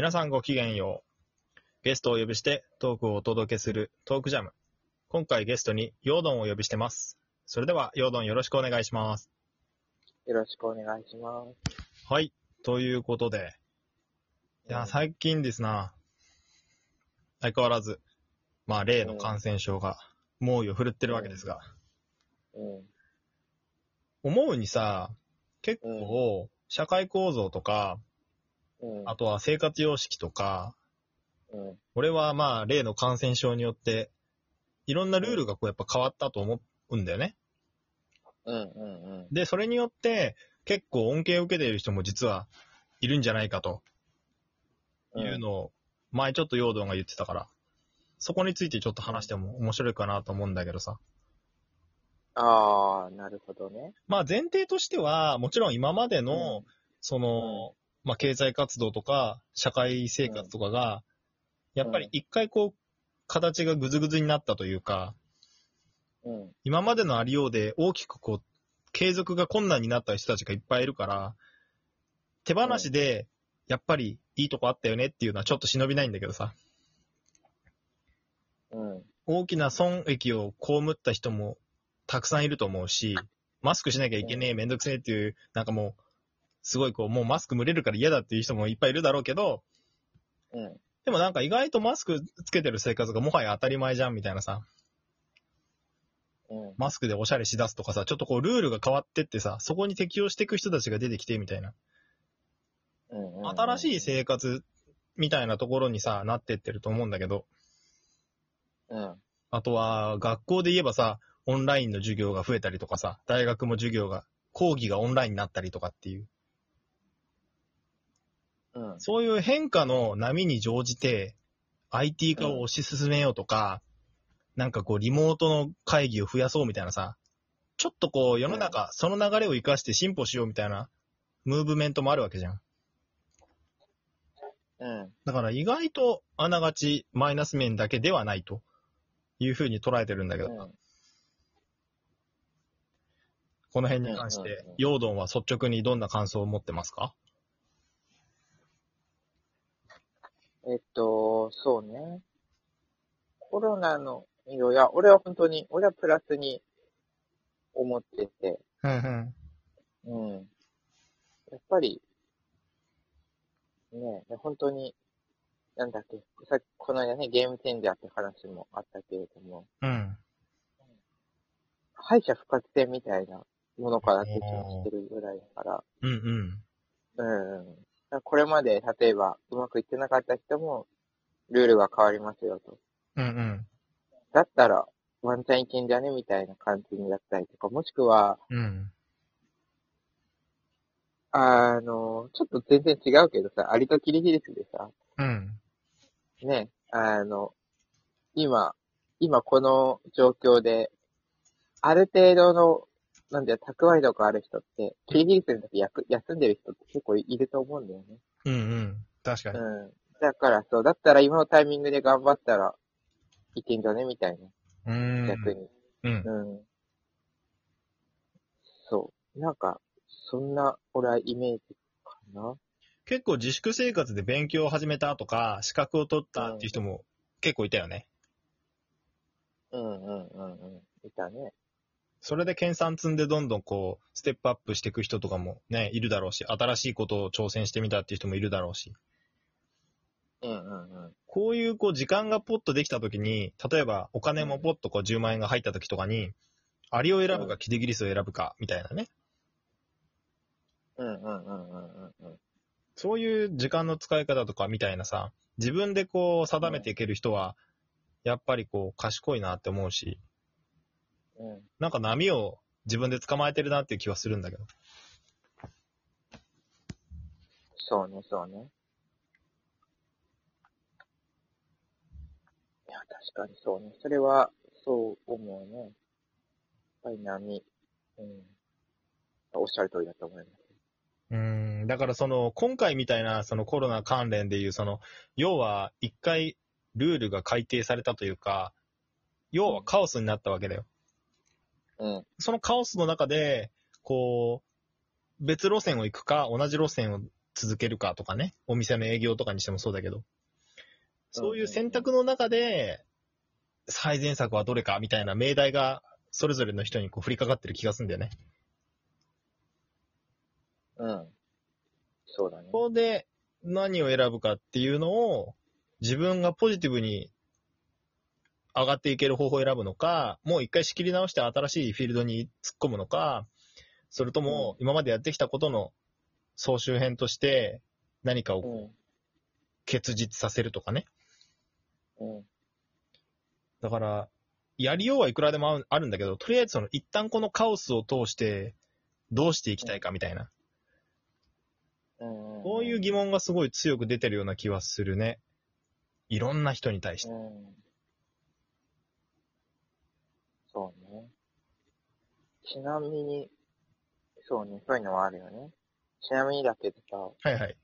皆さんごきげんよう。ゲストをお呼びしてトークをお届けするトークジャム。今回ゲストにヨードンをお呼びしてます。それではヨードンよろしくお願いします。よろしくお願いします。はい。ということで。いや、最近ですな。相変わらず、例の感染症が猛威を振るってるわけですが。思うにさ、結構、社会構造とか、あとは生活様式とか、俺は例の感染症によって、いろんなルールがこうやっぱ変わったと思うんだよね。で、それによって、結構恩恵を受けている人も実はいるんじゃないかと、いうのを、前ちょっとヨードンが言ってたから、そこについてちょっと話しても面白いかなと思うんだけどさ。ああ、なるほどね。前提としては、もちろん今までの、経済活動とか、社会生活とかが、やっぱり一回形がぐずぐずになったというか、今までのありようで大きく継続が困難になった人たちがいっぱいいるから、手放しで、やっぱりいいとこあったよねっていうのはちょっと忍びないんだけどさ。大きな損益を被った人もたくさんいると思うし、マスクしなきゃいけねえ、めんどくせえっていう、なんかもう、すごいもうマスク蒸れるから嫌だっていう人もいっぱいいるだろうけど、でもなんか意外とマスクつけてる生活がもはや当たり前じゃんみたいなさ、マスクでおしゃれしだすとかさ、ちょっとルールが変わってってさ、そこに適応していく人たちが出てきてみたいな、新しい生活みたいなところにさ、なってってると思うんだけど、あとは学校で言えばさ、オンラインの授業が増えたりとかさ、大学も講義がオンラインになったりとかっていう、そういう変化の波に乗じて IT 化を推し進めようとか、なんかリモートの会議を増やそうみたいなさ、ちょっと世の中、その流れを生かして進歩しようみたいなムーブメントもあるわけじゃん。だから意外とあながちマイナス面だけではないというふうに捉えてるんだけど、この辺に関してヨードンは率直にどんな感想を持ってますか？そうね。コロナの色や、俺はプラスに思ってて。やっぱり、本当に、この間ね、ゲーム展であった話もあったけれども、敗者復活戦みたいなものから提唱してるぐらいだから、これまで、例えば、うまくいってなかった人も、ルールが変わりますよと。だったら、ワンチャンいけんじゃねみたいな感じになったりとか、もしくは、ちょっと全然違うけどさ、アリとキリギリスでさ、今この状況で、ある程度の、蓄え力ある人って、キリギリスの時休んでる人って結構いると思うんだよね。確かに。だからそう、だったら今のタイミングで頑張ったらいけんじゃねみたいな。逆に。そんな、俺はイメージかな。結構自粛生活で勉強を始めたとか、資格を取ったっていう人も結構いたよね。いたね。それで研鑽積んでどんどんステップアップしていく人とかもね、いるだろうし、新しいことを挑戦してみたっていう人もいるだろうし。こういう時間がポッとできたときに、例えばお金もポッと10万円が入ったときとかに、アリを選ぶかキリギリスを選ぶか、みたいなね。そういう時間の使い方とかみたいなさ、自分で定めていける人は、やっぱり賢いなって思うし、なんか波を自分で捕まえてるなっていう気はするんだけど。そうね。いや、確かにそうね。それは、そう思うね。やっぱり波。おっしゃる通りだと思います。だから今回みたいな、コロナ関連でいう、要は、一回、ルールが改定されたというか、要はカオスになったわけだよ。そのカオスの中で、別路線を行くか、同じ路線を続けるかとかね、お店の営業とかにしてもそうだけど、そういう選択の中で最善策はどれかみたいな命題がそれぞれの人にこう降りかかってる気がするんだよね。うん。そうだね。ここで何を選ぶかっていうのを自分がポジティブに上がっていける方法を選ぶのか、もう一回仕切り直して新しいフィールドに突っ込むのか、それとも今までやってきたことの総集編として何かを結実させるとかね。うん、だからやりようはいくらでもあるんだけど、とりあえずその一旦このカオスを通してどうしていきたいかみたいな、こういう疑問がすごい強く出てるような気はするね。いろんな人に対して。そうね。ちなみに、そうね、そういうのはあるよね。ちなみにだけどさ、はいはい。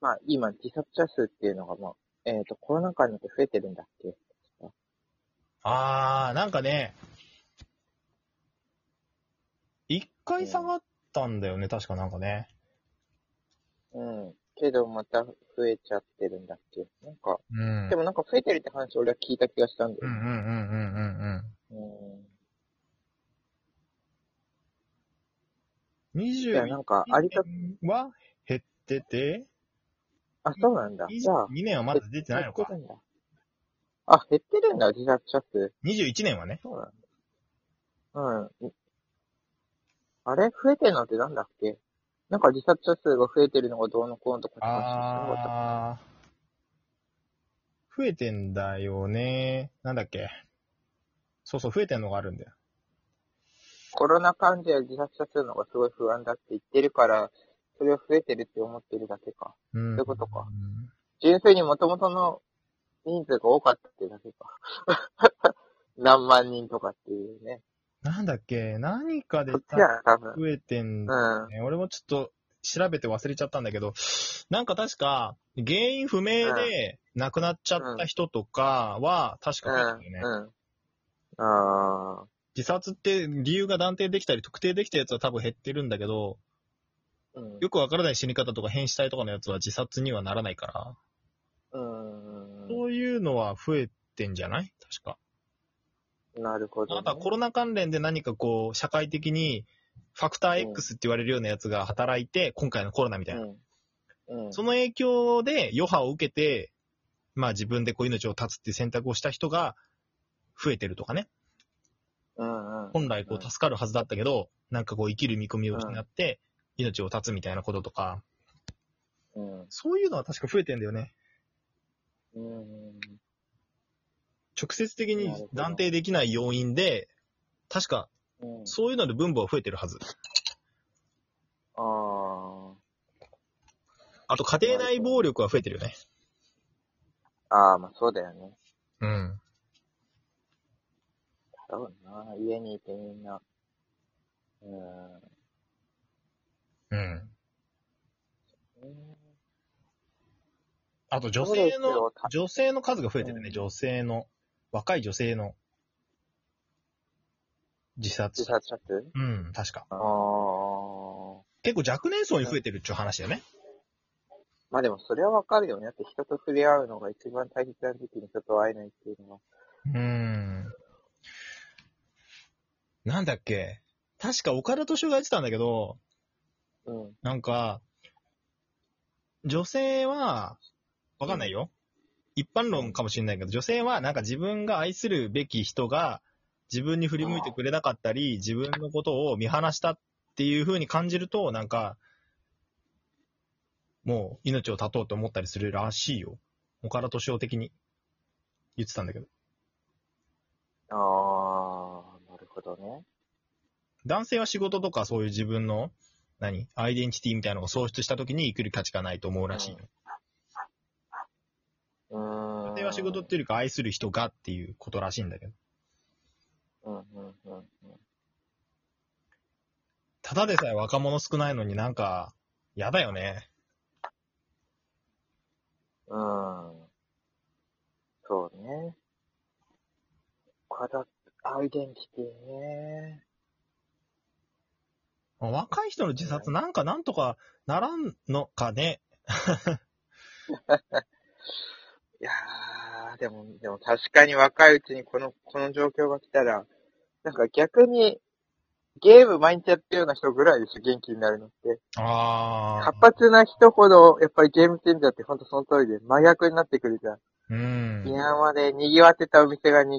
まあ今自殺者数っていうのがもう、コロナ禍によって増えてるんだっけ？あー、なんかね、一回下がったんだよね、確かなんかね。うん。けどまた増えちゃってるんだっけ？なんか、うん、でもなんか増えてるって話俺は聞いた気がしたんだよね。21年は減ってて、あ、そうなんだ。じゃあ2年はまだ出てないのか。あ、減ってるんだ、自殺者数。21年はね。そうなんだ。うん。あれ増えてるのってなんだっけ？なんか自殺者数が増えてるのがどうのこうのとか。ああ。増えてんだよね。なんだっけ。そうそう、増えてんのがあるんだよ。コロナ患者や自殺者数の方がすごい不安だって言ってるから、それを増えてるって思ってるだけか。うん、そういうことか。うん、純粋に元々の人数が多かったってだけか。何万人とかっていうね。なんだっけ、何かで増えてんだね、うん。俺もちょっと調べて忘れちゃったんだけど、なんか確か原因不明で亡くなっちゃった人とかは確かだったよね。うんうんうん、ああ。自殺って理由が断定できたり特定できたやつは多分減ってるんだけど、うん、よくわからない死に方とか変死体とかのやつは自殺にはならないから、そういうのは増えてんじゃない？確か。なるほど、ね。またコロナ関連で何かこう社会的にファクター X って言われるようなやつが働いて、うん、今回のコロナみたいな、うんうん、その影響で余波を受けて、まあ自分でこう命を絶つっていう選択をした人が増えてるとかね。うんうん、本来こう助かるはずだったけど、うん、なんかこう生きる見込みを失って命を絶つみたいなこととか、うん、そういうのは確か増えてんだよね、うん、直接的に断定できない要因で確かそういうので分母は増えてるはず、うん、あと家庭内暴力は増えてるよね。ああ、まあそうだよね。うん、そうな、家にいてみんな、うん。あと女性の数が増えてるね、うん、女性の若い女性の自殺者数？うん、確か。ああ。結構若年層に増えてるっちゅう話だよね。まあでもそれはわかるよね。だって人と触れ合うのが一番大切な時期に人と会えないっていうのは。なんだっけ、確か岡田敏夫が言ってたんだけど、うん、なんか女性はわかんないよ、一般論かもしれないけど、女性はなんか自分が愛するべき人が自分に振り向いてくれなかったり、自分のことを見放したっていう風に感じると、なんかもう命を絶とうと思ったりするらしいよ。岡田敏夫的に言ってたんだけど。男性は仕事とかそういう自分のアイデンティティみたいなのを喪失したときに生きる価値がないと思うらしいよ。家庭は仕事っていうよりか愛する人がっていうことらしいんだけど。ただでさえ若者少ないのになんかやだよね。そうね。アイデンティティね。若い人の自殺なんかなんとかならんのかね。いやー、でも確かに若いうちにこの状況が来たら、なんか逆に、ゲーム毎日やってるような人ぐらいでしょ、元気になるのって。活発な人ほど、やっぱりゲームセンターってほんとその通りで、真逆になってくるじゃん。今まで賑わってたお店が帰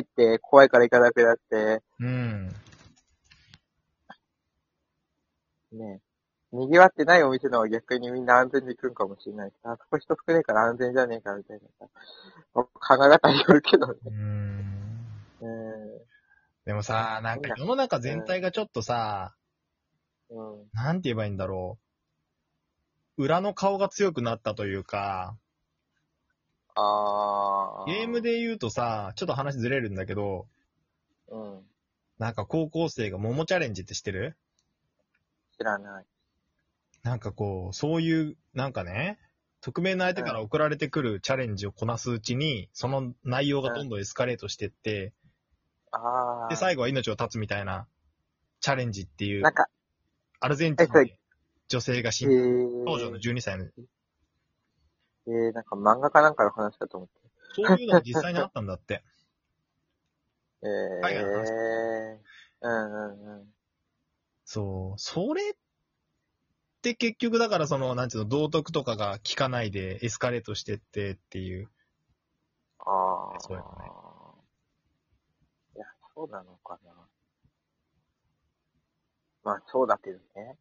って、怖いから行かなくなって。ねえ。賑わってないお店の方が逆にみんな安全に来るかもしれない。あそこ人少ねえから安全じゃねえかみたいな。考え方によるけどね。でもさ、なんか世の中全体がちょっとさ、なんて言えばいいんだろう。裏の顔が強くなったというか、ゲームで言うとさ、ちょっと話ずれるんだけど、なんか高校生が桃チャレンジって知ってる？知らない。なんかこう、そういう、なんかね、匿名の相手から送られてくるチャレンジをこなすうちに、その内容がどんどんエスカレートしてって、で、最後は命を絶つみたいな、チャレンジっていう、なんかアルゼンチンの女性が死んだ、当時の12歳の。なんか漫画かなんかの話だと思って。そういうのが実際にあったんだって。海外の話。そう、それって結局だからその、なんていうの、道徳とかが効かないでエスカレートしてってっていう。そういうのね。いや、そうなのかな。まあ、そうだけどね。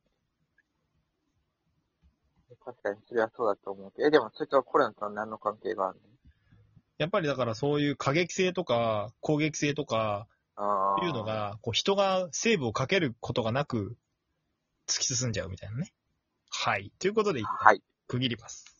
確かにそれはそうだと思うけど。でもそれとはコロナとは何の関係があるの？やっぱりだからそういう過激性とか攻撃性とかいうのがこう人がセーブをかけることがなく突き進んじゃうみたいなね。はい。ということで一旦区切ります。はい。